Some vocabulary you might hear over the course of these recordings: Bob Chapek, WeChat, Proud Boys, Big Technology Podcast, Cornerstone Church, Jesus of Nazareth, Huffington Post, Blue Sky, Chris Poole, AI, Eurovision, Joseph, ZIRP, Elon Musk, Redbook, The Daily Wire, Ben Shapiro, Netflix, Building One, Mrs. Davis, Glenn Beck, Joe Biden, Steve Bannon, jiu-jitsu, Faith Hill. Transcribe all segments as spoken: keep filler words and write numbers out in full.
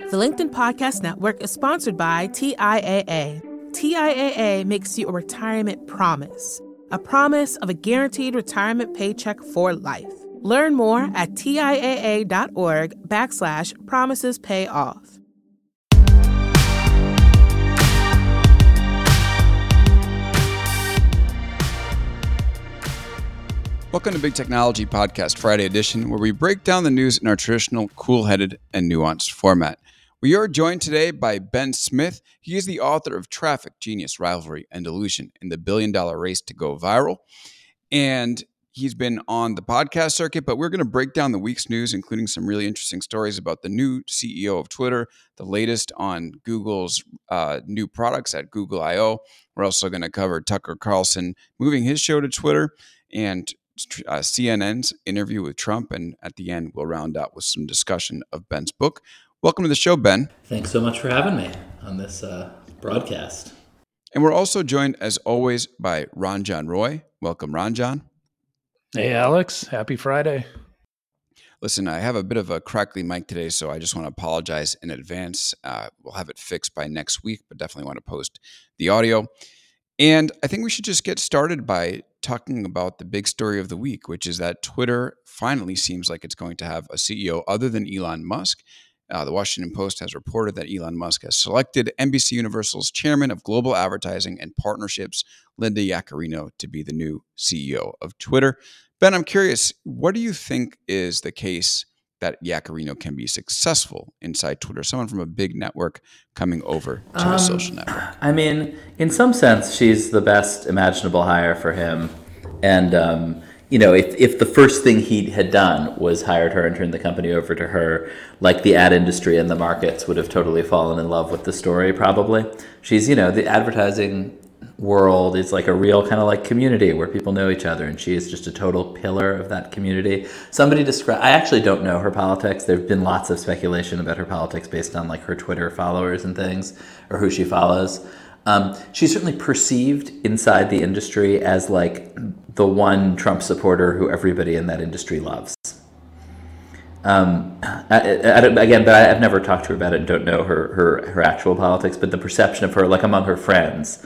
The LinkedIn Podcast Network is sponsored by T I A A. T I A A makes you a retirement promise, a promise of a guaranteed retirement paycheck for life. Learn more at T I A A dot org backslash promises pay off. Welcome to Big Technology Podcast Friday edition, where we break down the news in our traditional, cool-headed, and nuanced format. We are joined today by Ben Smith. He is the author of Traffic, Genius, Rivalry, and Delusion in the Billion-Dollar Race to Go Viral. And he's been on the podcast circuit, but we're going to break down the week's news, including some really interesting stories about the new C E O of Twitter, the latest on Google's uh, new products at Google I O. We're also going to cover Tucker Carlson moving his show to Twitter and Uh, C N N's interview with Trump. And at the end, we'll round out with some discussion of Ben's book. Welcome to the show, Ben. Thanks so much for having me on this uh, broadcast. And we're also joined, as always, by Ranjan Roy. Welcome, Ranjan. Hey, Alex. Happy Friday. Listen, I have a bit of a crackly mic today, so I just want to apologize in advance. Uh, we'll have it fixed by next week, but definitely want to post the audio. And I think we should just get started by talking about the big story of the week, which is that Twitter finally seems like it's going to have a C E O other than Elon Musk. Uh, the Washington Post has reported that Elon Musk has selected N B C Universal's chairman of global advertising and partnerships, Linda Yaccarino, to be the new C E O of Twitter. Ben, I'm curious, what do you think is the case that Yaccarino can be successful inside Twitter, someone from a big network coming over to um, a social network? I mean, in some sense, she's the best imaginable hire for him. And, um, you know, if, if the first thing he had done was hired her and turned the company over to her, like the ad industry and the markets would have totally fallen in love with the story, probably. She's, you know, the advertising world is like a real kind of like community where people know each other, and she is just a total pillar of that community. Somebody described, I actually don't know her politics. There have been lots of speculation about her politics based on like her Twitter followers and things, or who she follows. Um, she's certainly perceived inside the industry as like the one Trump supporter who everybody in that industry loves. Um, I, I, I don't, again, but I, I've never talked to her about it and don't know her, her, her actual politics, but the perception of her, like among her friends,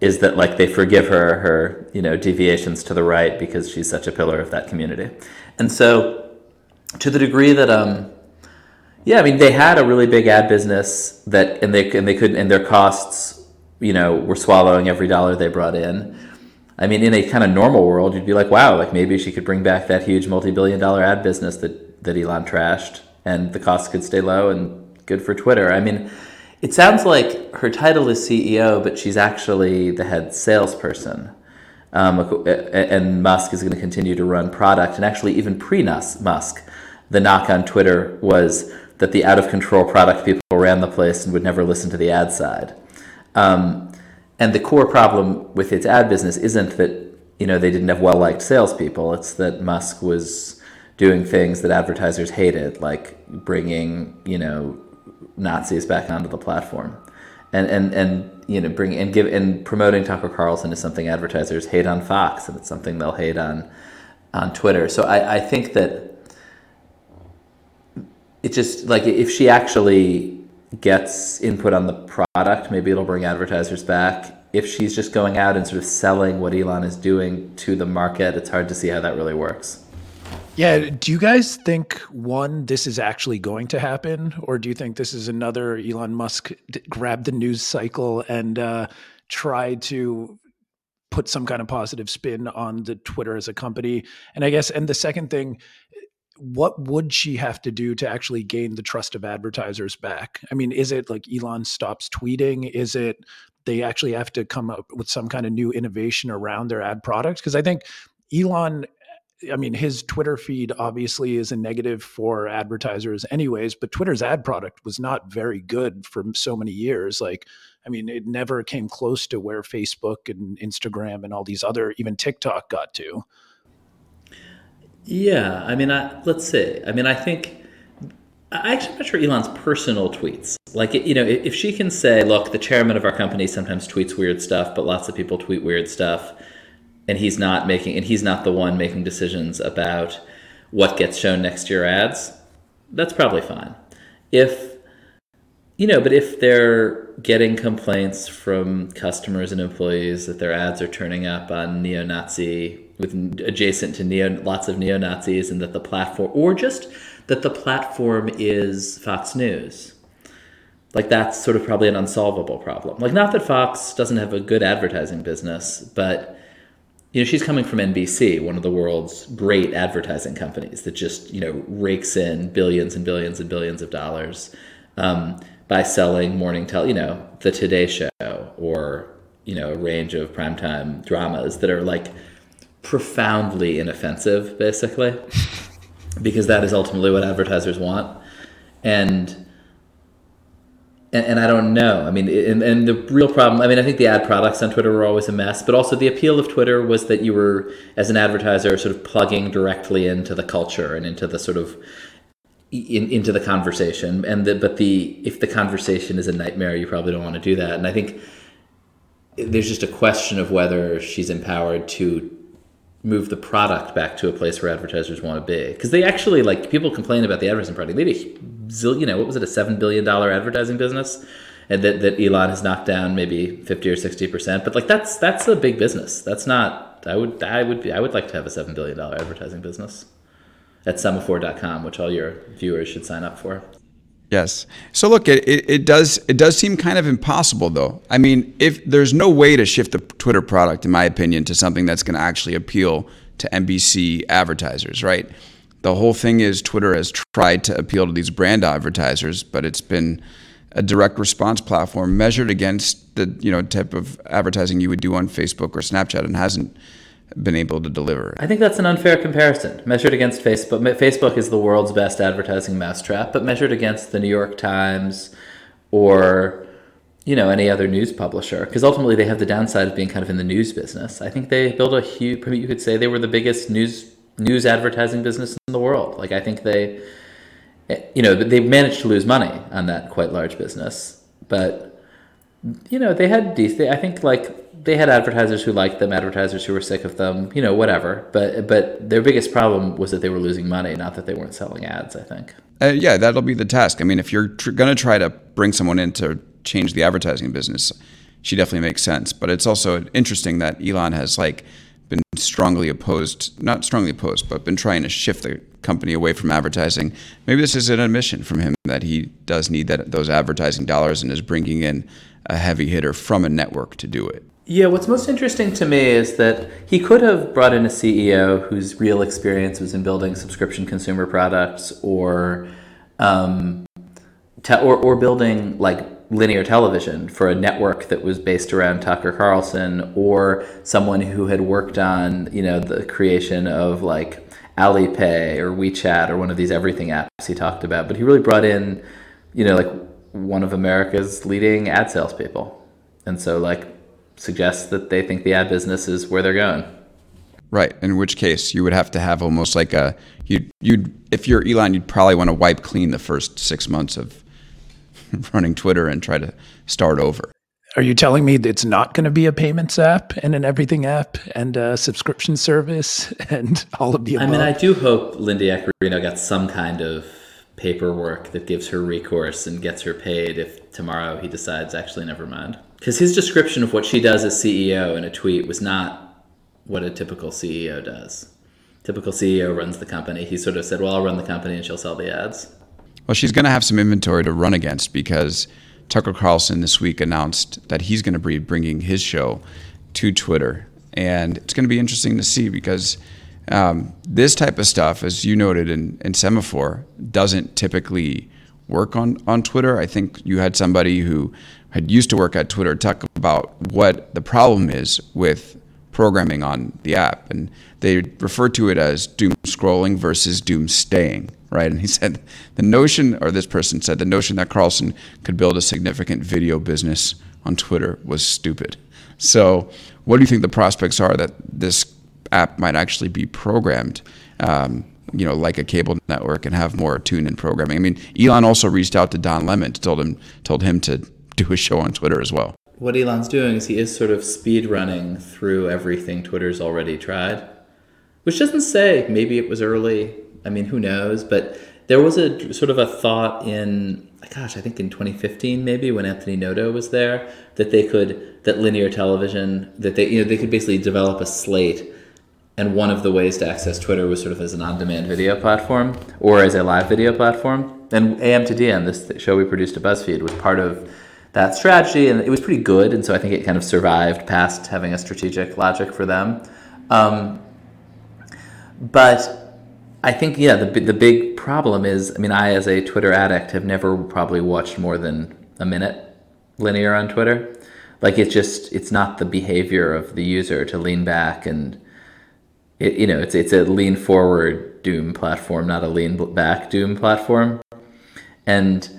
is that like they forgive her her you know deviations to the right because she's such a pillar of that community. And so to the degree that um yeah I mean they had a really big ad business that and they and they could and their costs you know were swallowing every dollar they brought in. I mean, in a kind of normal world you'd be like, wow, like maybe she could bring back that huge multi-billion dollar ad business that that Elon trashed and the costs could stay low and good for Twitter. I mean, it sounds like her title is C E O, but she's actually the head salesperson. Um, and Musk is going to continue to run product. And actually, even pre-Musk, the knock on Twitter was that the out-of-control product people ran the place and would never listen to the ad side. Um, and the core problem with its ad business isn't that, you know, they didn't have well-liked salespeople. It's that Musk was doing things that advertisers hated, like bringing, you know, Nazis back onto the platform, and and and you know bring and give and promoting Tucker Carlson is something advertisers hate on Fox, and it's something they'll hate on on Twitter. So I, I think that it just like if she actually gets input on the product, maybe it'll bring advertisers back. If she's just going out and sort of selling what Elon is doing to the market, it's hard to see how that really works. Yeah. Do you guys think, one, this is actually going to happen? Or do you think this is another Elon Musk d- grabbed the news cycle and uh, tried to put some kind of positive spin on the Twitter as a company? And I guess, and the second thing, what would she have to do to actually gain the trust of advertisers back? I mean, is it like Elon stops tweeting? Is it they actually have to come up with some kind of new innovation around their ad products? Because I think Elon... I mean, his Twitter feed obviously is a negative for advertisers anyways, but Twitter's ad product was not very good for so many years. Like, I mean, it never came close to where Facebook and Instagram and all these other, even TikTok got to. Yeah. I mean, I, let's see. I mean, I think, I actually am not sure Elon's personal tweets. Like, you know, if she can say, look, the chairman of our company sometimes tweets weird stuff, but lots of people tweet weird stuff. And he's not making, and he's not the one making decisions about what gets shown next to your ads. That's probably fine. If You know, but if they're getting complaints from customers and employees that their ads are turning up on neo-Nazi, with adjacent to neo, lots of neo-Nazis, and that the platform, or just that the platform is Fox News, like that's sort of probably an unsolvable problem. Like, not that Fox doesn't have a good advertising business, but you know, she's coming from N B C, one of the world's great advertising companies that just, you know, rakes in billions and billions and billions of dollars. Um, by selling morning tell, you know, the Today Show, or, you know, a range of primetime dramas that are like profoundly inoffensive, basically, because that is ultimately what advertisers want. And, and, and I don't know, I mean, and, and the real problem, I mean, I think the ad products on Twitter were always a mess, but also the appeal of Twitter was that you were, as an advertiser, sort of plugging directly into the culture and into the sort of, In, into the conversation, and the, but the if the conversation is a nightmare, you probably don't want to do that. And I think there's just a question of whether she's empowered to move the product back to a place where advertisers want to be, because they actually, like, people complain about the advertising product. They did a zillion, you know, what was it, a seven billion dollar advertising business, and that, that Elon has knocked down maybe fifty or sixty percent. But like that's that's a big business. That's not. I would I would be I would like to have a seven billion dollar advertising business. At semafor dot com, which all your viewers should sign up for. Yes. So look, it, it, it does it does seem kind of impossible, though. I mean, if there's no way to shift the Twitter product, in my opinion, to something that's going to actually appeal to N B C advertisers, right? The whole thing is Twitter has tried to appeal to these brand advertisers, but it's been a direct response platform measured against the, you know, type of advertising you would do on Facebook or Snapchat, and hasn't been able to deliver. I think that's an unfair comparison. Measured against Facebook, Facebook is the world's best advertising mousetrap, but measured against the New York Times or, you know, any other news publisher, because ultimately they have the downside of being kind of in the news business. I think they built a huge, you could say they were the biggest news news advertising business in the world. Like, I think they, you know, they managed to lose money on that quite large business, but you know, they had decent, I think, like, they had advertisers who liked them, advertisers who were sick of them, you know, whatever. But but their biggest problem was that they were losing money, not that they weren't selling ads, I think. Uh, yeah, that'll be the task. I mean, if you're tr- going to try to bring someone in to change the advertising business, she definitely makes sense. But it's also interesting that Elon has, like, been strongly opposed, not strongly opposed, but been trying to shift the company away from advertising. Maybe this is an admission from him that he does need that those advertising dollars and is bringing in a heavy hitter from a network to do it. Yeah, what's most interesting to me is that he could have brought in a C E O whose real experience was in building subscription consumer products, or um, te- or, or building like linear television for a network that was based around Tucker Carlson, or someone who had worked on, you know, the creation of like Alipay or WeChat or one of these everything apps he talked about. But he really brought in, you know, like one of America's leading ad salespeople, and so like. Suggests that they think the ad business is where they're going. Right, in which case you would have to have almost like a, you'd, you'd if you're Elon, you'd probably want to wipe clean the first six months of running Twitter and try to start over. Are you telling me that it's not going to be a payments app and an everything app and a subscription service and all of the above? I mean, I do hope Linda Yaccarino got some kind of paperwork that gives her recourse and gets her paid if tomorrow he decides, actually, never mind. Because his description of what she does as C E O in a tweet was not what a typical C E O does. Typical C E O runs the company. He sort of said, well, I'll run the company and she'll sell the ads. Well, she's going to have some inventory to run against, because Tucker Carlson this week announced that he's going to be bringing his show to Twitter. And it's going to be interesting to see, because um, this type of stuff, as you noted in, in Semafor, doesn't typically work on, on Twitter. I think you had somebody who had used to work at Twitter talk about what the problem is with programming on the app. And they refer to it as doom scrolling versus doom staying, right? And he said the notion, or this person said, the notion that Carlson could build a significant video business on Twitter was stupid. So what do you think the prospects are that this app might actually be programmed? Um, you know, like a cable network, and have more tune-in programming. I mean, Elon also reached out to Don Lemon, told him told him to do his show on Twitter as well. What Elon's doing is he is sort of speed running through everything Twitter's already tried, which doesn't say maybe it was early. I mean, who knows? But There was a sort of a thought in, gosh, I think in twenty fifteen maybe, when Anthony Noto was there, that they could, that linear television, that they, you know, they could basically develop a slate, and one of the ways to access Twitter was sort of as an on-demand video platform or as a live video platform. And A M to D M, this show we produced at BuzzFeed, was part of that strategy, and it was pretty good, and so I think it kind of survived past having a strategic logic for them. Um, but I think, yeah, the the big problem is, I mean, I as a Twitter addict have never probably watched more than a minute linear on Twitter. Like, it's just, it's not the behavior of the user to lean back and, it, you know, it's it's a lean forward doom platform, not a lean back doom platform. And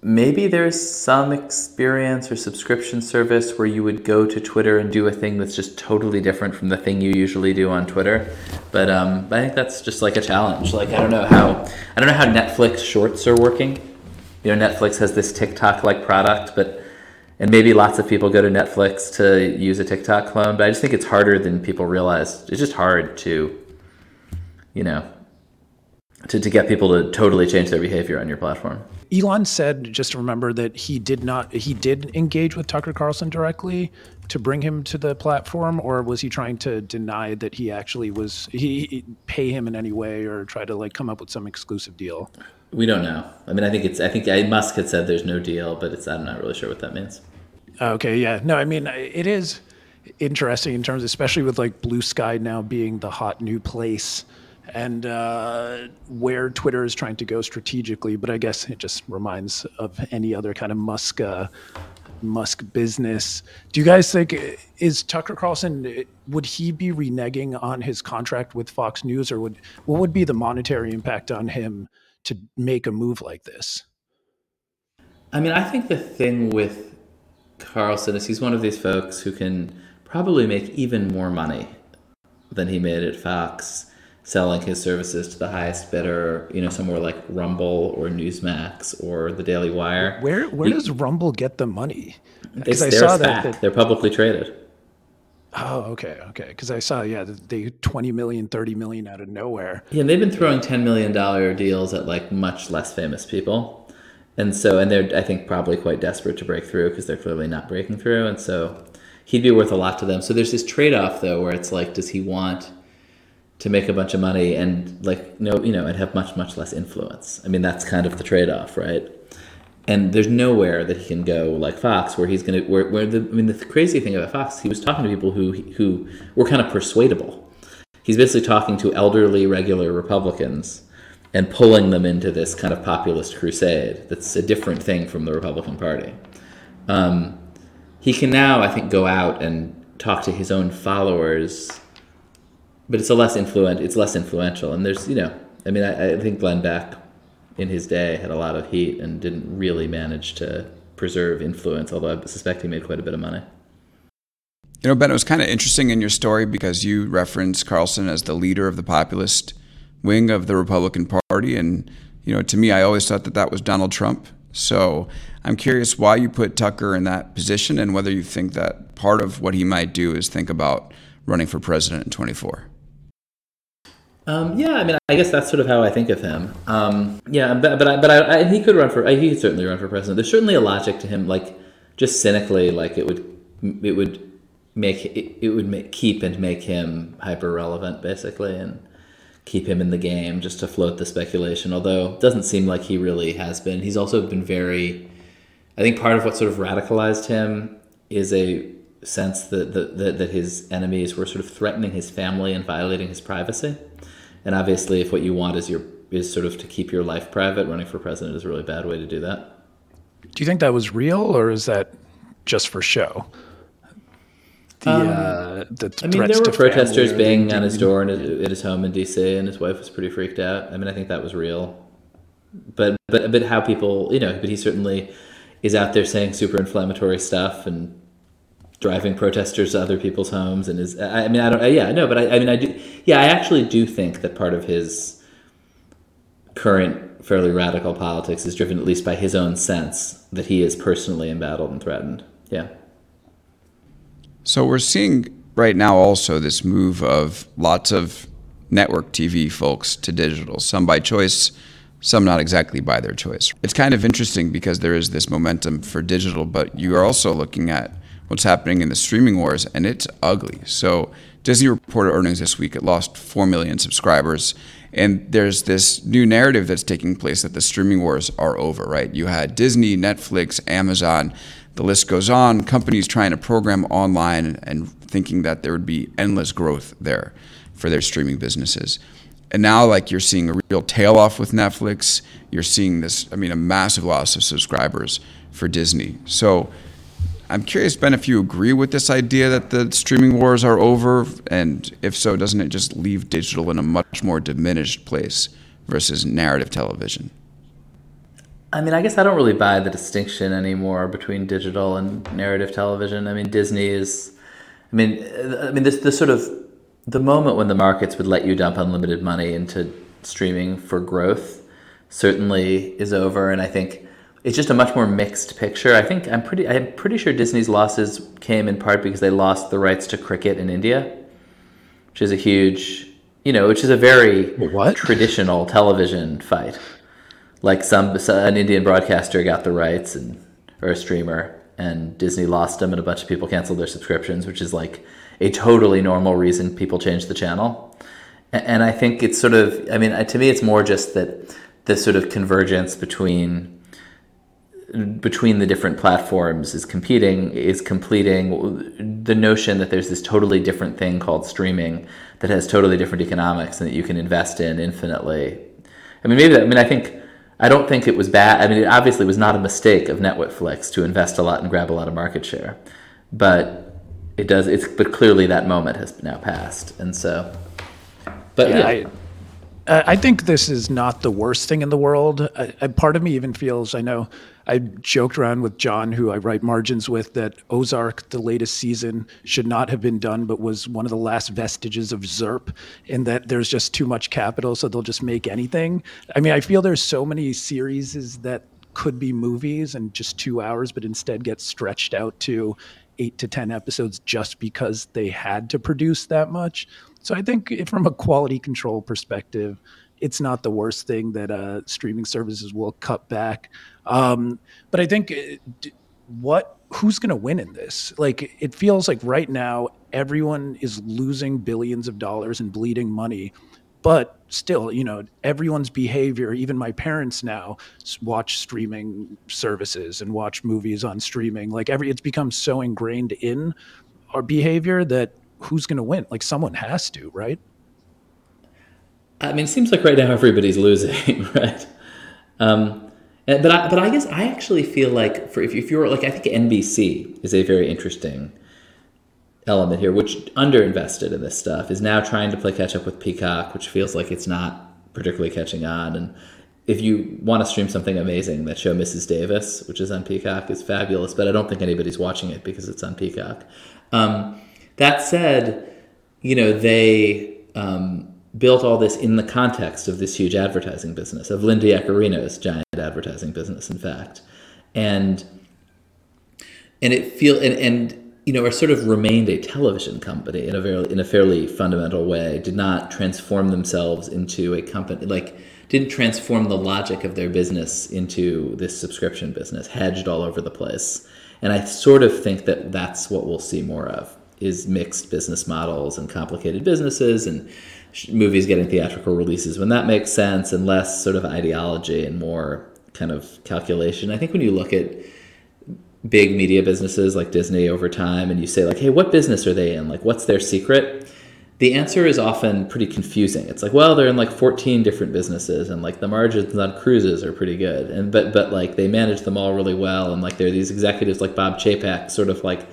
maybe there's some experience or subscription service where you would go to Twitter and do a thing that's just totally different from the thing you usually do on Twitter. But um, I think that's just like a challenge. Like, I don't know how I don't know how Netflix shorts are working. You know, Netflix has this TikTok-like product, but and maybe lots of people go to Netflix to use a TikTok clone. But I just think it's harder than people realize. It's just hard to, you know, to, to get people to totally change their behavior on your platform. Elon said, just to remember, that he did not, he did engage with Tucker Carlson directly to bring him to the platform, or was he trying to deny that he actually was, he, he pay him in any way or try to like come up with some exclusive deal? We don't know. I mean, I think it's, I think Musk had said there's no deal, but it's, I'm not really sure what that means. Okay. Yeah. No, I mean, it is interesting in terms, especially with like Blue Sky now being the hot new place, and uh, where Twitter is trying to go strategically. But I guess it just reminds of any other kind of Musk uh, Musk business. Do you guys think, is Tucker Carlson, would he be reneging on his contract with Fox News, or would what would be the monetary impact on him to make a move like this? I mean, I think the thing with Carlson is he's one of these folks who can probably make even more money than he made at Fox, selling his services to the highest bidder, you know, somewhere like Rumble or Newsmax or The Daily Wire. Where where he, does Rumble get the money? Because I saw that, that they're publicly traded. Oh, okay, okay. Because I saw, yeah, they twenty million, thirty million out of nowhere. Yeah, and they've been throwing ten million dollar deals at like much less famous people, and so and they're I think probably quite desperate to break through because they're clearly not breaking through, and so he'd be worth a lot to them. So there's this trade-off though, where it's like, does he want to make a bunch of money and like no, you know, and have much, much less influence? I mean, that's kind of the trade-off, right? And there's nowhere that he can go like Fox, where he's gonna, where, where the, I mean, the crazy thing about Fox, he was talking to people who who were kind of persuadable. He's basically talking to elderly, regular Republicans and pulling them into this kind of populist crusade that's a different thing from the Republican Party. Um, he can now, I think, go out and talk to his own followers, but it's a less influent. It's less influential, and there's, you know, I mean, I, I think Glenn Beck, in his day, had a lot of heat and didn't really manage to preserve influence. Although I suspect he made quite a bit of money. You know, Ben, it was kind of interesting in your story because you referenced Carlson as the leader of the populist wing of the Republican Party, and you know, to me, I always thought that that was Donald Trump. So I'm curious why you put Tucker in that position, and whether you think that part of what he might do is think about running for president in twenty-four. Um, yeah, I mean, I guess that's sort of how I think of him. Um, yeah, but but, I, but I, I, he could run for, I, he could certainly run for president. There's certainly a logic to him, like just cynically, like it would, it would make it, it would make, keep and make him hyper relevant, basically, and keep him in the game just to float the speculation. Although it doesn't seem like he really has been. He's also been very, I think part of what sort of radicalized him is a sense that that that his enemies were sort of threatening his family and violating his privacy. And obviously, if what you want is your is sort of to keep your life private, running for president is a really bad way to do that. Do you think that was real, or is that just for show? The, um, uh, the I mean, there were protesters banging on his door and at his home in D C, and his wife was pretty freaked out. I mean, I think that was real. But but but how people, you know, but he certainly is out there saying super inflammatory stuff and driving protesters to other people's homes, and is, I mean, I don't, yeah, no, but I, I mean, I do, yeah, I actually do think that part of his current fairly radical politics is driven at least by his own sense that he is personally embattled and threatened. Yeah. So we're seeing right now also this move of lots of network T V folks to digital, some by choice, some not exactly by their choice. It's kind of interesting because there is this momentum for digital, but you are also looking at what's happening in the streaming wars, and it's ugly. So Disney reported earnings this week. It lost four million subscribers. And there's this new narrative that's taking place that the streaming wars are over, right? You had Disney, Netflix, Amazon, the list goes on, companies trying to program online and thinking that there would be endless growth there for their streaming businesses. And now, like, you're seeing a real tail off with Netflix. You're seeing this, I mean, a massive loss of subscribers for Disney. So I'm curious, Ben, if you agree with this idea that the streaming wars are over, and if so, doesn't it just leave digital in a much more diminished place versus narrative television? I mean, I guess I don't really buy the distinction anymore between digital and narrative television. I mean, Disney is, I mean, I mean, this, this sort of, the moment when the markets would let you dump unlimited money into streaming for growth certainly is over, and I think it's just a much more mixed picture. I think I'm pretty, I'm pretty sure Disney's losses came in part because they lost the rights to cricket in India, which is a huge, you know, which is a very what? traditional television fight. Like some, an Indian broadcaster got the rights, and or a streamer, and Disney lost them, and a bunch of people canceled their subscriptions, which is like a totally normal reason people change the channel. And, and I think it's sort of, I mean, to me, it's more just that this sort of convergence between between the different platforms is competing, is completing the notion that there's this totally different thing called streaming that has totally different economics and that you can invest in infinitely. I mean, maybe that, I mean, I think. I don't think it was bad. I mean, it obviously was not a mistake of Netflix to invest a lot and grab a lot of market share, but it does. It's but clearly that moment has now passed, and so. But yeah, yeah. I, I think this is not the worst thing in the world. I, I, part of me even feels. I know I joked around with John, who I write Margins with, that Ozark, the latest season, should not have been done, but was one of the last vestiges of Z E R P, in that there's just too much capital, so they'll just make anything. I mean, I feel there's so many series that could be movies and just two hours, but instead get stretched out to eight to ten episodes just because they had to produce that much. So I think from a quality control perspective, it's not the worst thing that uh, streaming services will cut back. Um, but I think what who's going to win in this? Like, it feels like right now everyone is losing billions of dollars and bleeding money. But still, you know, everyone's behavior, even my parents now watch streaming services and watch movies on streaming. Like every it's become so ingrained in our behavior that who's going to win? Like, someone has to, right? I mean, it seems like right now everybody's losing, right? Um, but I, but I guess I actually feel like for if if you're like I think N B C is a very interesting element here, which underinvested in this stuff is now trying to play catch up with Peacock, which feels like it's not particularly catching on. And if you want to stream something amazing, that show Missus Davis, which is on Peacock, is fabulous. But I don't think anybody's watching it because it's on Peacock. Um, that said, you know they. Um, built all this in the context of this huge advertising business, of Linda Yaccarino's giant advertising business, in fact. And and it feel and, and you know, it sort of remained a television company in a very in a fairly fundamental way, did not transform themselves into a company, like didn't transform the logic of their business into this subscription business, hedged all over the place. And I sort of think that that's what we'll see more of, is mixed business models and complicated businesses and movies getting theatrical releases when that makes sense, and less sort of ideology and more kind of calculation. I think when you look at big media businesses like Disney over time and you say like, hey, what business are they in? Like, what's their secret? The answer is often pretty confusing. It's like, well, they're in like fourteen different businesses, and like the margins on cruises are pretty good. And but but like they manage them all really well, and like there are these executives like Bob Chapek sort of like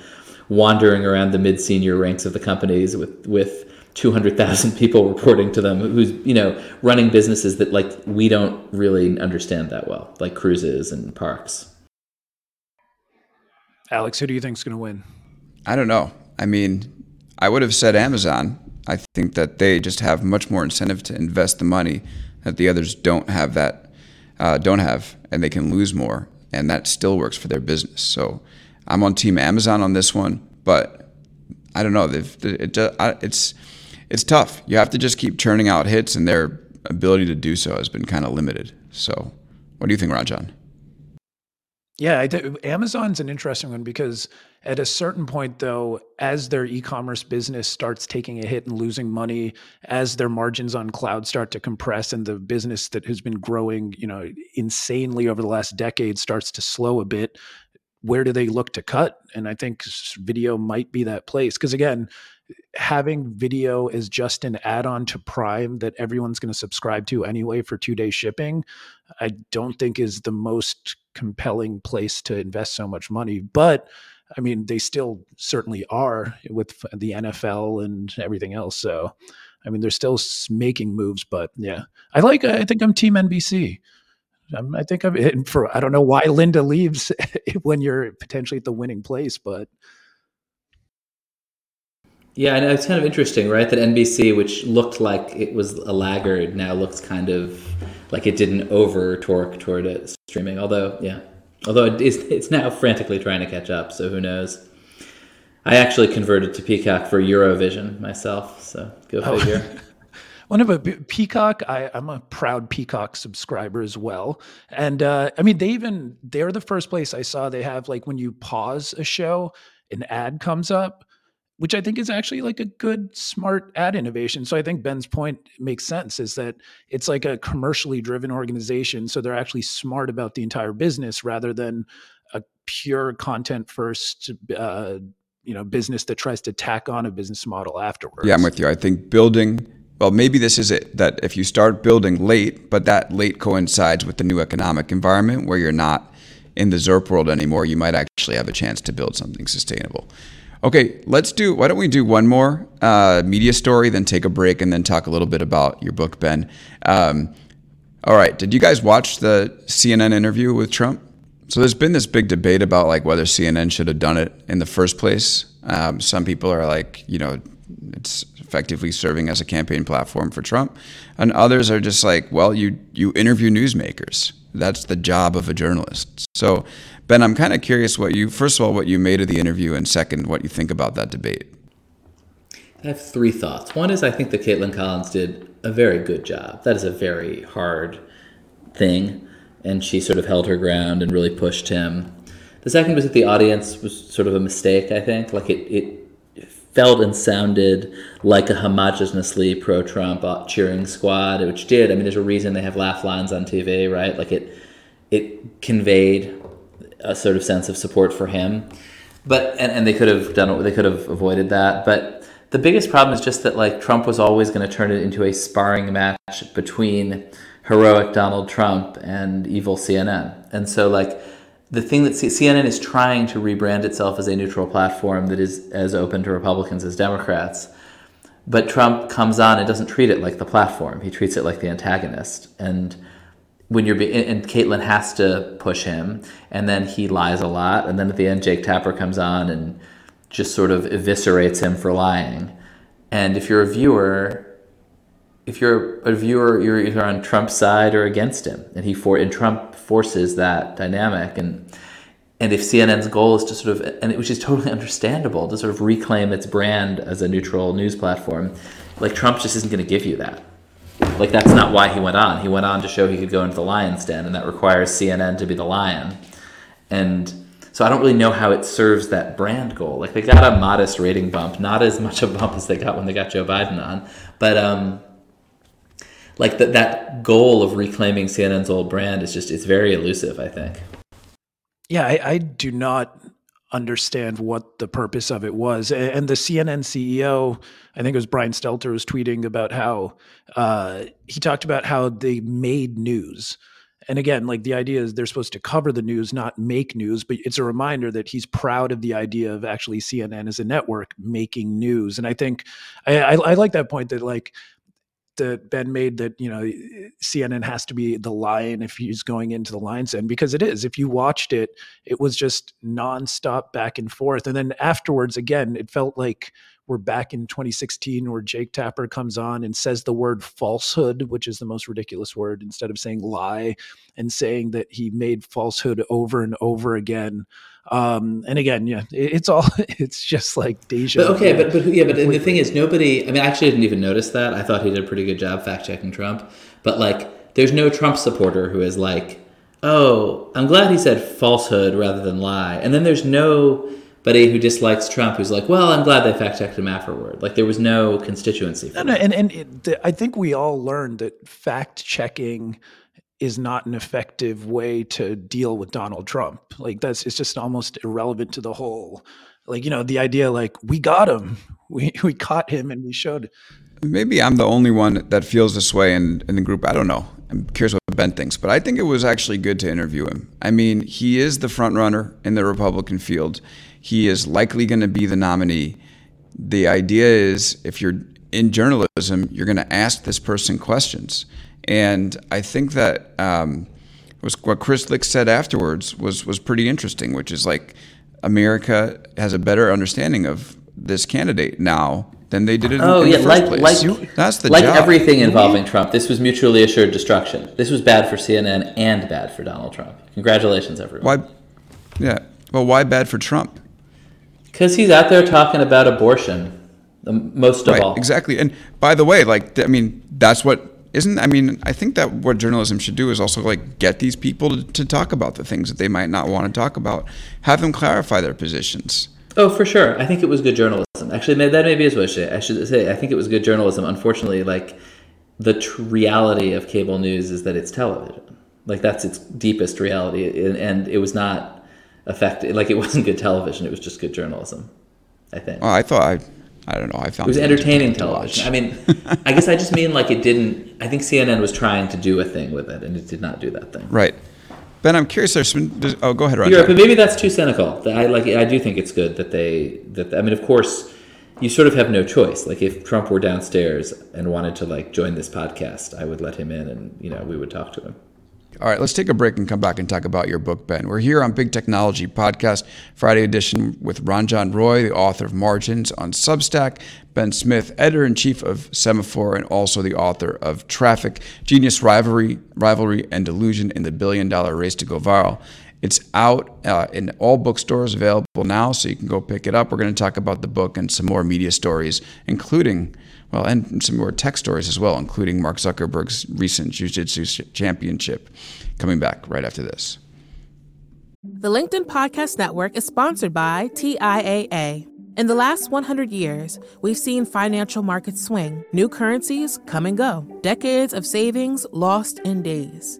wandering around the mid-senior ranks of the companies with with two hundred thousand people reporting to them, who's, you know, running businesses that like we don't really understand that well, like cruises and parks. Alex, who do you think is going to win? I don't know. I mean, I would have said Amazon. I think that they just have much more incentive to invest the money that the others don't have that, uh, don't have, and they can lose more. And that still works for their business. So I'm on team Amazon on this one, but I don't know. They've, it, it, it's, It's tough. You have to just keep churning out hits, and their ability to do so has been kind of limited. So what do you think, Ranjan? Yeah, I do. Amazon's an interesting one because at a certain point, though, as their e-commerce business starts taking a hit and losing money, as their margins on cloud start to compress and the business that has been growing, you know, insanely over the last decade starts to slow a bit, where do they look to cut? And I think video might be that place. Because again, having video is just an add-on to Prime that everyone's going to subscribe to anyway for two-day shipping, I don't think is the most compelling place to invest so much money. But I mean, they still certainly are with the N F L and everything else. So, I mean, they're still making moves, but yeah, I like, I think I'm team N B C. I'm, I think I'm in for, I don't know why Linda leaves when you're potentially at the winning place, but yeah, and it's kind of interesting, right? That N B C, which looked like it was a laggard, now looks kind of like it didn't over torque toward it streaming. Although, yeah, although it is, it's now frantically trying to catch up. So who knows? I actually converted to Peacock for Eurovision myself. So go oh. figure. One of a Peacock, I, I'm a proud Peacock subscriber as well. And uh, I mean, they even, they're the first place I saw they have, like, when you pause a show, an ad comes up, which I think is actually like a good, smart ad innovation. So I think Ben's point makes sense, is that it's like a commercially driven organization. So they're actually smart about the entire business rather than a pure content first, uh, you know, business that tries to tack on a business model afterwards. Yeah, I'm with you. I think building, well, maybe this is it, that if you start building late, but that late coincides with the new economic environment where you're not in the ZERP world anymore, you might actually have a chance to build something sustainable. Okay, let's do, why don't we do one more uh, media story, then take a break, and then talk a little bit about your book, Ben. Um, all right, did you guys watch the C N N interview with Trump? So there's been this big debate about like whether C N N should have done it in the first place. Um, some people are like, you know, it's effectively serving as a campaign platform for Trump. And others are just like, well, you you interview newsmakers. That's the job of a journalist. So, Ben, I'm kind of curious what you, first of all, what you made of the interview, and second, what you think about that debate. I have three thoughts. One is I think that Caitlin Collins did a very good job. That is a very hard thing, and she sort of held her ground and really pushed him. The second was that the audience was sort of a mistake, I think. Like, it, it felt and sounded like a homogeneously pro-Trump cheering squad, which did. I mean, there's a reason they have laugh lines on T V, right? Like it it conveyed a sort of sense of support for him. But and, and they could have done it, they could have avoided that. But the biggest problem is just that like Trump was always going to turn it into a sparring match between heroic Donald Trump and evil C N N. And so like the thing that C- CNN is trying to rebrand itself as a neutral platform that is as open to Republicans as Democrats, but Trump comes on and doesn't treat it like the platform. He treats it like the antagonist. And when you're be- and Caitlin has to push him, and then he lies a lot, and then at the end Jake Tapper comes on and just sort of eviscerates him for lying. And if you're a viewer, if you're a viewer, you're either on Trump's side or against him, and he for and Trump forces that dynamic. And and if C N N's goal is to sort of, and it, which is totally understandable, to sort of reclaim its brand as a neutral news platform, like Trump just isn't going to give you that. Like that's not why he went on. He went on to show he could go into the lion's den, and that requires C N N to be the lion. And so I don't really know how it serves that brand goal. Like they got a modest rating bump, not as much a bump as they got when they got Joe Biden on, but um. Like that that goal of reclaiming C N N's old brand is just, it's very elusive, I think. Yeah, I, I do not understand what the purpose of it was. And the C N N C E O, I think it was Brian Stelter, was tweeting about how, uh, he talked about how they made news. And again, like the idea is they're supposed to cover the news, not make news, but it's a reminder that he's proud of the idea of actually C N N as a network making news. And I think, I, I, I like that point that like, that Ben made, that, you know, C N N has to be the lion if he's going into the lion's den, because it is. If you watched it, it was just nonstop back and forth. And then afterwards, again, it felt like we're back in twenty sixteen where Jake Tapper comes on and says the word falsehood, which is the most ridiculous word, instead of saying lie, and saying that he made falsehood over and over again. Um, and again, yeah, it, it's all, it's just like deja vu. But okay, but, but yeah, but the thing is, nobody, I mean, I actually didn't even notice that. I thought he did a pretty good job fact checking Trump, but like there's no Trump supporter who is like, oh, I'm glad he said falsehood rather than lie. And then there's nobody who dislikes Trump who's like, well, I'm glad they fact-checked him afterward. Like, there was no constituency for no, no, and, and it, I think we all learned that fact-checking is not an effective way to deal with Donald Trump. Like, that's, it's just almost irrelevant to the whole, like, you know, the idea, like, we got him, we we caught him and we showed. Maybe I'm the only one that feels this way in, in the group. I don't know. I'm curious what Ben thinks, but I think it was actually good to interview him. I mean, he is the front runner in the Republican field. He is likely going to be the nominee. The idea is, if you're in journalism, you're going to ask this person questions. And I think that um, was what Chris Lick said afterwards was, was pretty interesting, which is like, America has a better understanding of this candidate now than they did in, oh, in yeah, the first like, place. Like, you, that's the like job. Everything involving Trump, this was mutually assured destruction. This was bad for C N N and bad for Donald Trump. Congratulations, everyone. Why, yeah. Well, why bad for Trump? Because he's out there talking about abortion, most of right, all. Exactly. And by the way, like, I mean, that's what... Isn't I mean, I think that what journalism should do is also like get these people to, to talk about the things that they might not want to talk about. Have them clarify their positions. Oh, for sure. I think it was good journalism. Actually, that maybe is what I should, I should say. I think it was good journalism. Unfortunately, like the tr- reality of cable news is that it's television. Like that's its deepest reality. And, and it was not effective. Like it wasn't good television. It was just good journalism, I think. Oh, I thought I... I don't know. I found it was entertaining, entertaining television. I mean, I guess I just mean like it didn't. I think C N N was trying to do a thing with it, and it did not do that thing. Right, Ben. I'm curious. There's some. There's, oh, go ahead, Ranjan. Right, but maybe that's too cynical. I like. I do think it's good that they. That I mean, of course, you sort of have no choice. Like if Trump were downstairs and wanted to like join this podcast, I would let him in, and you know we would talk to him. All right, let's take a break and come back and talk about your book, Ben. We're here on Big Technology Podcast, Friday edition with Ranjan Roy, the author of Margins on Substack, Ben Smith, editor-in-chief of Semafor, and also the author of Traffic, Genius Rivalry, Rivalry and Delusion in the Billion-Dollar Race to Go Viral. It's out uh, in all bookstores, available now, so you can go pick it up. We're going to talk about the book and some more media stories, including... Well, and some more tech stories as well, including Mark Zuckerberg's recent Jiu-Jitsu championship. Coming back right after this. The LinkedIn Podcast Network is sponsored by T I A A. In the last one hundred years, we've seen financial markets swing, new currencies come and go, decades of savings lost in days,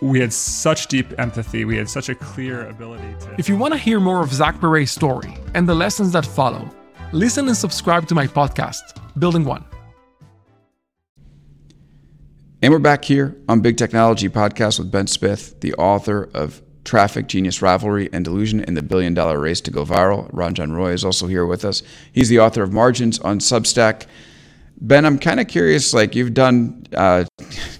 we had such deep empathy. We had such a clear ability to... If you want to hear more of Zach Perret's story and the lessons that follow, listen and subscribe to my podcast, Building One. And we're back here on Big Technology Podcast with Ben Smith, the author of Traffic, Genius Rivalry and Delusion in the Billion Dollar Race to Go Viral. Ranjan Roy is also here with us. He's the author of Margins on Substack. Ben, I'm kind of curious, like you've done uh,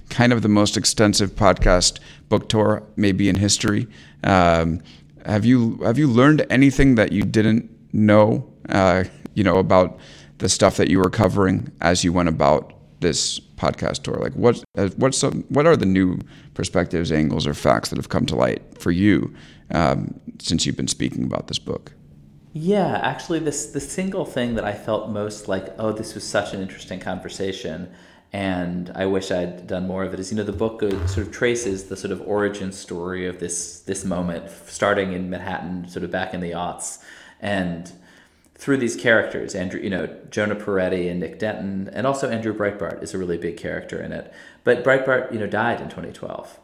kind of the most extensive podcast book tour maybe in history. Um, have you have you learned anything that you didn't know, uh, you know, about the stuff that you were covering as you went about this podcast tour? Like what what's some, what are the new perspectives, angles, or facts that have come to light for you um, since you've been speaking about this book? Yeah, actually, this the single thing that I felt most like, oh, this was such an interesting conversation, And I wish I'd done more of it. Is, you know, the book sort of traces the sort of origin story of this this moment, starting in Manhattan, sort of back in the aughts, and through these characters, Andrew, you know, Jonah Peretti and Nick Denton, and also Andrew Breitbart is a really big character in it. But Breitbart, you know, died in twenty twelve,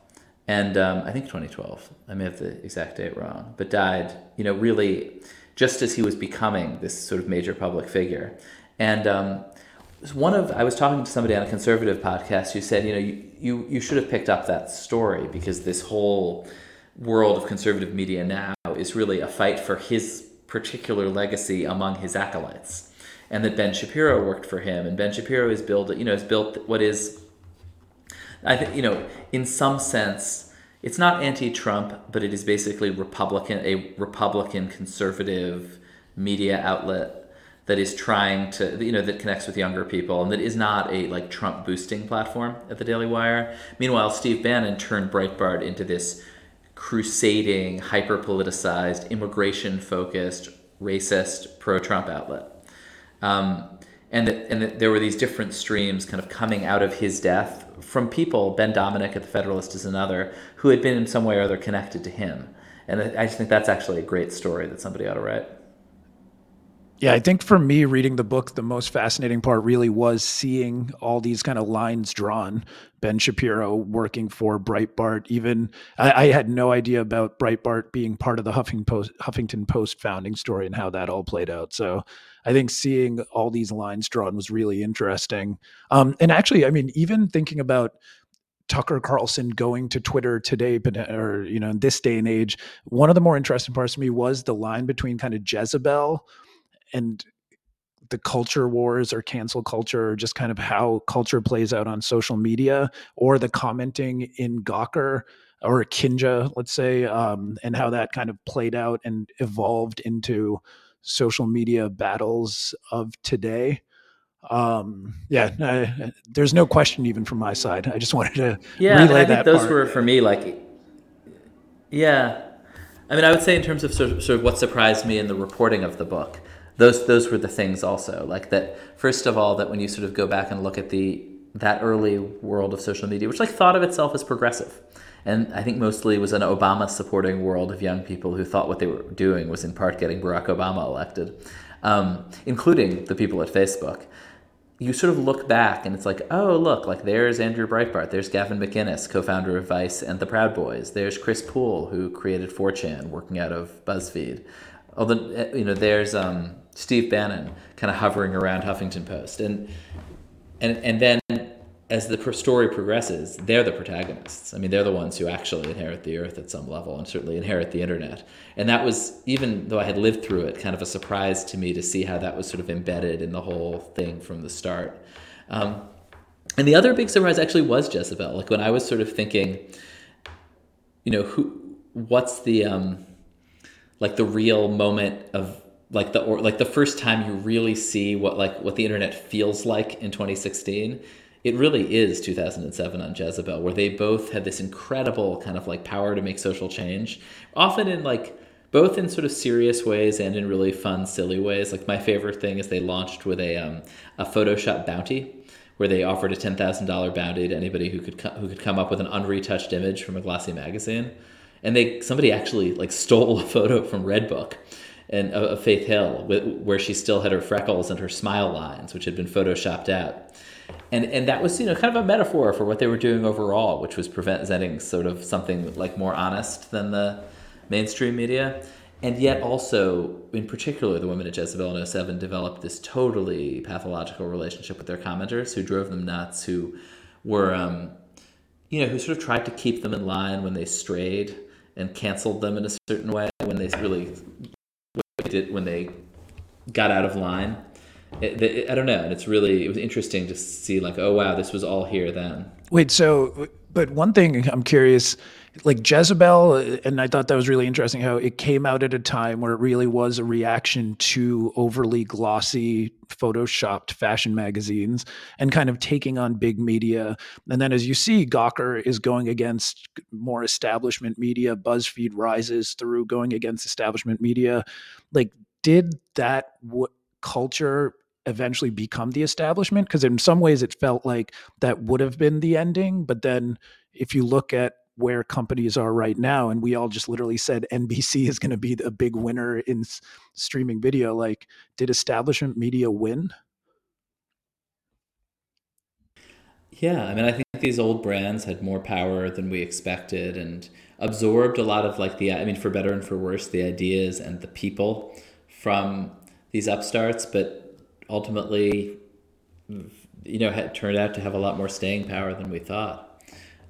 and um, I think twenty twelve. I may have the exact date wrong, but died, you know, really just as he was becoming this sort of major public figure, and. Um, One of I was talking to somebody on a conservative podcast who said, you know, you, you, you should have picked up that story, because this whole world of conservative media now is really a fight for his particular legacy among his acolytes, and that Ben Shapiro worked for him, and Ben Shapiro is built, you know, has built what is, I think, you know, in some sense, it's not anti-Trump, but it is basically Republican, a Republican conservative media outlet that is trying to, you know, that connects with younger people, and that is not a, like, Trump boosting platform at the Daily Wire. Meanwhile, Steve Bannon turned Breitbart into this crusading, hyper-politicized, immigration-focused, racist, pro-Trump outlet. Um, and that, and that there were these different streams kind of coming out of his death from people, Ben Dominick at The Federalist is another, who had been in some way or other connected to him. And I just think that's actually a great story that somebody ought to write. Yeah, I think for me, reading the book, the most fascinating part really was seeing all these kind of lines drawn. Ben Shapiro working for Breitbart. Even I, I had no idea about Breitbart being part of the Huffington Post, Huffington Post founding story and how that all played out. So I think seeing all these lines drawn was really interesting. Um, and actually, I mean, even thinking about Tucker Carlson going to Twitter today, or, you know, in this day and age, one of the more interesting parts to me was the line between kind of Jezebel and the culture wars, or cancel culture, or just kind of how culture plays out on social media, or the commenting in Gawker or Kinja, let's say, um, and how that kind of played out and evolved into social media battles of today. Um, yeah, I, there's no question even from my side. I just wanted to yeah, relay I think that those part. Were for me, like, yeah. I mean, I would say in terms of sort of, sort of what surprised me in the reporting of the book, Those those were the things also, like that, first of all, that when you sort of go back and look at the that early world of social media, which like thought of itself as progressive, and I think mostly was an Obama-supporting world of young people who thought what they were doing was in part getting Barack Obama elected, um, including the people at Facebook. You sort of look back and it's like, oh, look, like there's Andrew Breitbart, there's Gavin McInnes, co-founder of Vice and the Proud Boys, there's Chris Poole, who created four chan, working out of BuzzFeed. Although, you know, there's um, Steve Bannon kind of hovering around Huffington Post. And and and then as the story progresses, they're the protagonists. I mean, they're the ones who actually inherit the earth at some level, and certainly inherit the internet. And that was, even though I had lived through it, kind of a surprise to me to see how that was sort of embedded in the whole thing from the start. Um, and the other big surprise actually was Jezebel. Like when I was sort of thinking, you know, who, what's the... Um, like the real moment of like the, or like the first time you really see what, like what the internet feels like in twenty sixteen, it really is two thousand seven on Jezebel, where they both had this incredible kind of like power to make social change, often in like, both in sort of serious ways and in really fun, silly ways. Like my favorite thing is they launched with a, um, a Photoshop bounty, where they offered a ten thousand dollars bounty to anybody who could, co- who could come up with an unretouched image from a glossy magazine. And they somebody actually like stole a photo from Redbook and of uh, Faith Hill, where she still had her freckles and her smile lines, which had been photoshopped out, and and that was, you know, kind of a metaphor for what they were doing overall, which was presenting sort of something like more honest than the mainstream media, and yet also in particular the women at Jezebel in oh seven developed this totally pathological relationship with their commenters, who drove them nuts, who were um, you know who sort of tried to keep them in line when they strayed, and canceled them in a certain way when they really did, when they got out of line. It, it, I don't know. And it's really, it was interesting to see like, oh, wow, this was all here then. Wait, so, but one thing I'm curious, like Jezebel, and I thought that was really interesting how it came out at a time where it really was a reaction to overly glossy, photoshopped fashion magazines and kind of taking on big media. And then as you see, Gawker is going against more establishment media. BuzzFeed rises through going against establishment media. Like, did that w- culture eventually become the establishment, because in some ways it felt like that would have been the ending. But then if you look at where companies are right now, and we all just literally said N B C is going to be the big winner in s- streaming video, like, did establishment media win? Yeah, I mean, I think these old brands had more power than we expected and absorbed a lot of, like, the, I mean, for better and for worse, the ideas and the people from these upstarts, but ultimately, you know, had turned out to have a lot more staying power than we thought.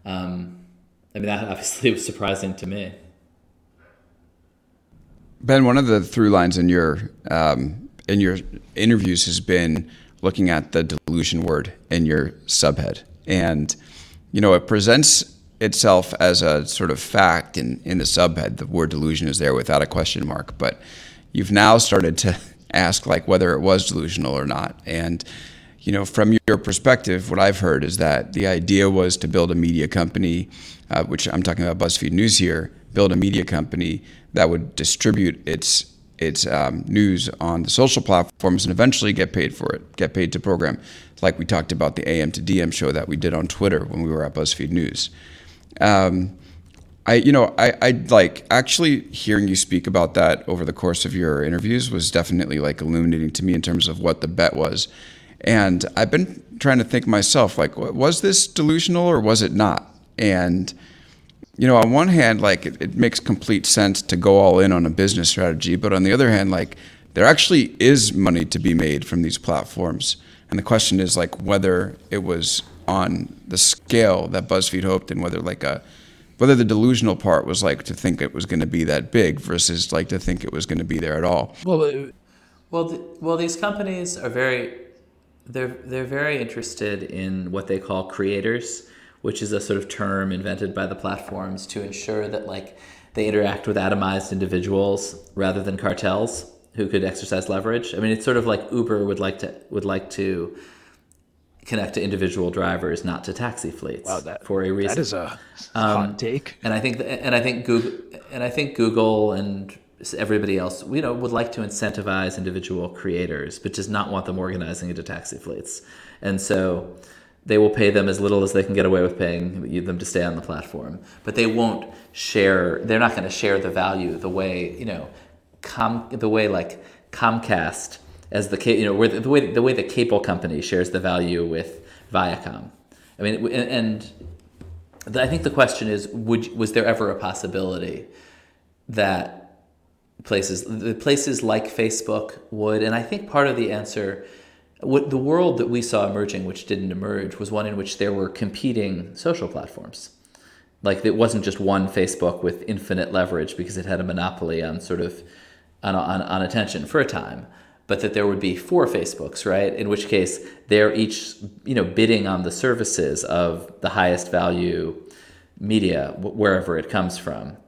Um, I mean, that obviously was surprising to me. Ben, one of the through lines in your um, in your interviews has been looking at the delusion word in your subhead. And, you know, it presents itself as a sort of fact in, in the subhead. The word delusion is there without a question mark. But you've now started to ask, like, whether it was delusional or not. And, you know, from your perspective, what I've heard is that the idea was to build a media company, uh, which I'm talking about BuzzFeed News here, build a media company that would distribute its its um, news on the social platforms and eventually get paid for it, get paid to program. Like we talked about the A M to D M show that we did on Twitter when we were at BuzzFeed News. Um, I, you know, I, I like actually hearing you speak about that over the course of your interviews was definitely like illuminating to me in terms of what the bet was. And I've been trying to think myself, like, was this delusional or was it not? And, you know, on one hand, like, it, it makes complete sense to go all in on a business strategy. But on the other hand, like, there actually is money to be made from these platforms. And the question is, like, whether it was on the scale that BuzzFeed hoped and whether, like, a whether the delusional part was, like, to think it was going to be that big versus, like, to think it was going to be there at all. Well, well, th- well, these companies are very... They're they're very interested in what they call creators, which is a sort of term invented by the platforms to ensure that, like, they interact with atomized individuals rather than cartels who could exercise leverage. I mean, it's sort of like Uber would like to would like to connect to individual drivers, not to taxi fleets. Wow, that, for a reason. That is a hot um, take. And I think and I think Google and I think Google and everybody else, you know, would like to incentivize individual creators, but does not want them organizing into taxi fleets. And so they will pay them as little as they can get away with paying them to stay on the platform. But they won't share, they're not going to share the value the way, you know, com, the way like Comcast as the, you know, where the, the way the way the cable company shares the value with Viacom. I mean, and the, I think the question is, would was there ever a possibility that places the places like Facebook would, and I think part of the answer, what the world that we saw emerging, which didn't emerge, was one in which there were competing social platforms. Like, it wasn't just one Facebook with infinite leverage because it had a monopoly on sort of on on, on attention for a time, but that there would be four Facebooks, right? In which case they're each, you know, bidding on the services of the highest value media wherever it comes from.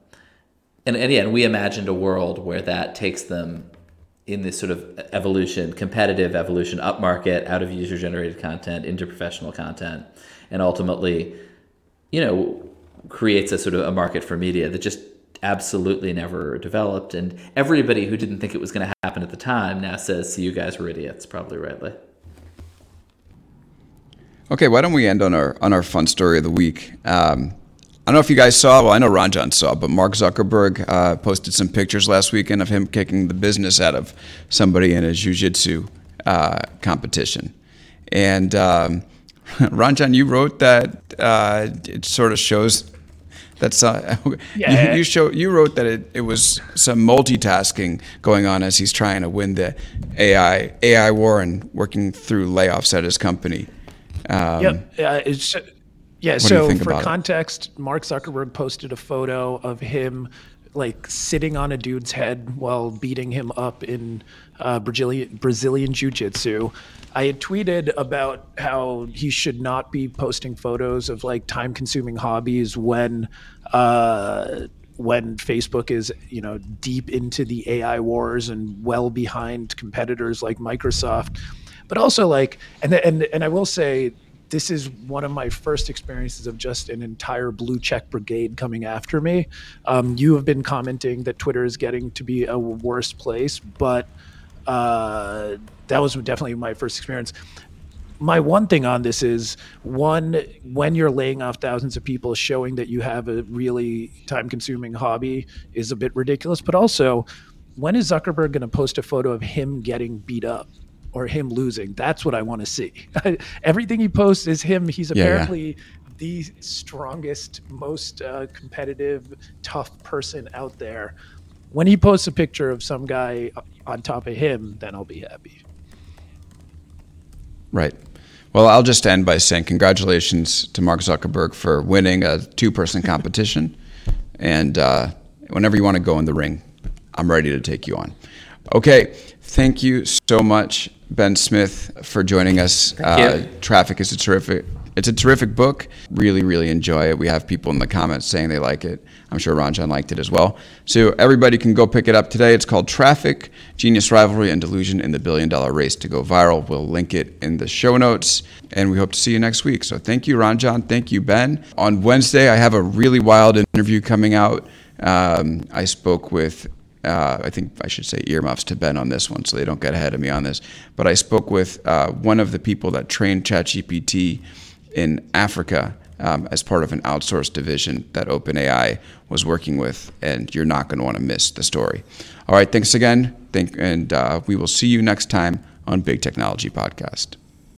And, and yeah, and we imagined a world where that takes them in this sort of evolution, competitive evolution, upmarket, out of user-generated content into professional content, and ultimately, you know, creates a sort of a market for media that just absolutely never developed. And everybody who didn't think it was going to happen at the time now says, "So you guys were idiots," probably rightly. Okay, why don't we end on our on our fun story of the week? Um, I don't know if you guys saw, well, I know Ranjan saw, but Mark Zuckerberg uh, posted some pictures last weekend of him kicking the business out of somebody in a jiu-jitsu uh, competition. And um, Ranjan, you wrote that uh, it sort of shows that's uh, yeah. you, you show you wrote that it, it was some multitasking going on as he's trying to win the A I A I war and working through layoffs at his company. Um, yep, uh, it's. Yeah, what so for context, it? Mark Zuckerberg posted a photo of him like sitting on a dude's head while beating him up in uh, Brazilian, Brazilian jiu-jitsu. I had tweeted about how he should not be posting photos of like time-consuming hobbies when uh, when Facebook is, you know, deep into the A I wars and well behind competitors like Microsoft. But also like, and and and I will say, this is one of my first experiences of just an entire blue check brigade coming after me. Um, you have been commenting that Twitter is getting to be a worse place, but uh, that was definitely my first experience. My one thing on this is, one, when you're laying off thousands of people, showing that you have a really time-consuming hobby is a bit ridiculous. But also, when is Zuckerberg going to post a photo of him getting beat up or him losing? That's what I want to see. Everything he posts is him. He's apparently yeah, yeah. the strongest, most uh, competitive, tough person out there. When he posts a picture of some guy on top of him, then I'll be happy. Right. Well, I'll just end by saying congratulations to Mark Zuckerberg for winning a two-person competition. And uh, whenever you want to go in the ring, I'm ready to take you on. Okay. Thank you so much, Ben Smith, for joining us. Uh, Traffic is a terrific, it's a terrific book. Really, really enjoy it. We have people in the comments saying they like it. I'm sure Ranjan liked it as well. So everybody can go pick it up today. It's called Traffic, Genius Rivalry and Delusion in the Billion Dollar Race to Go Viral. We'll link it in the show notes, and we hope to see you next week. So thank you, Ranjan. Thank you, Ben. On Wednesday, I have a really wild interview coming out. Um, I spoke with Uh, I think I should say earmuffs to Ben on this one so they don't get ahead of me on this. But I spoke with uh, one of the people that trained ChatGPT in Africa um, as part of an outsourced division that OpenAI was working with, and you're not going to want to miss the story. All right, thanks again, Thank, and uh, we will see you next time on Big Technology Podcast.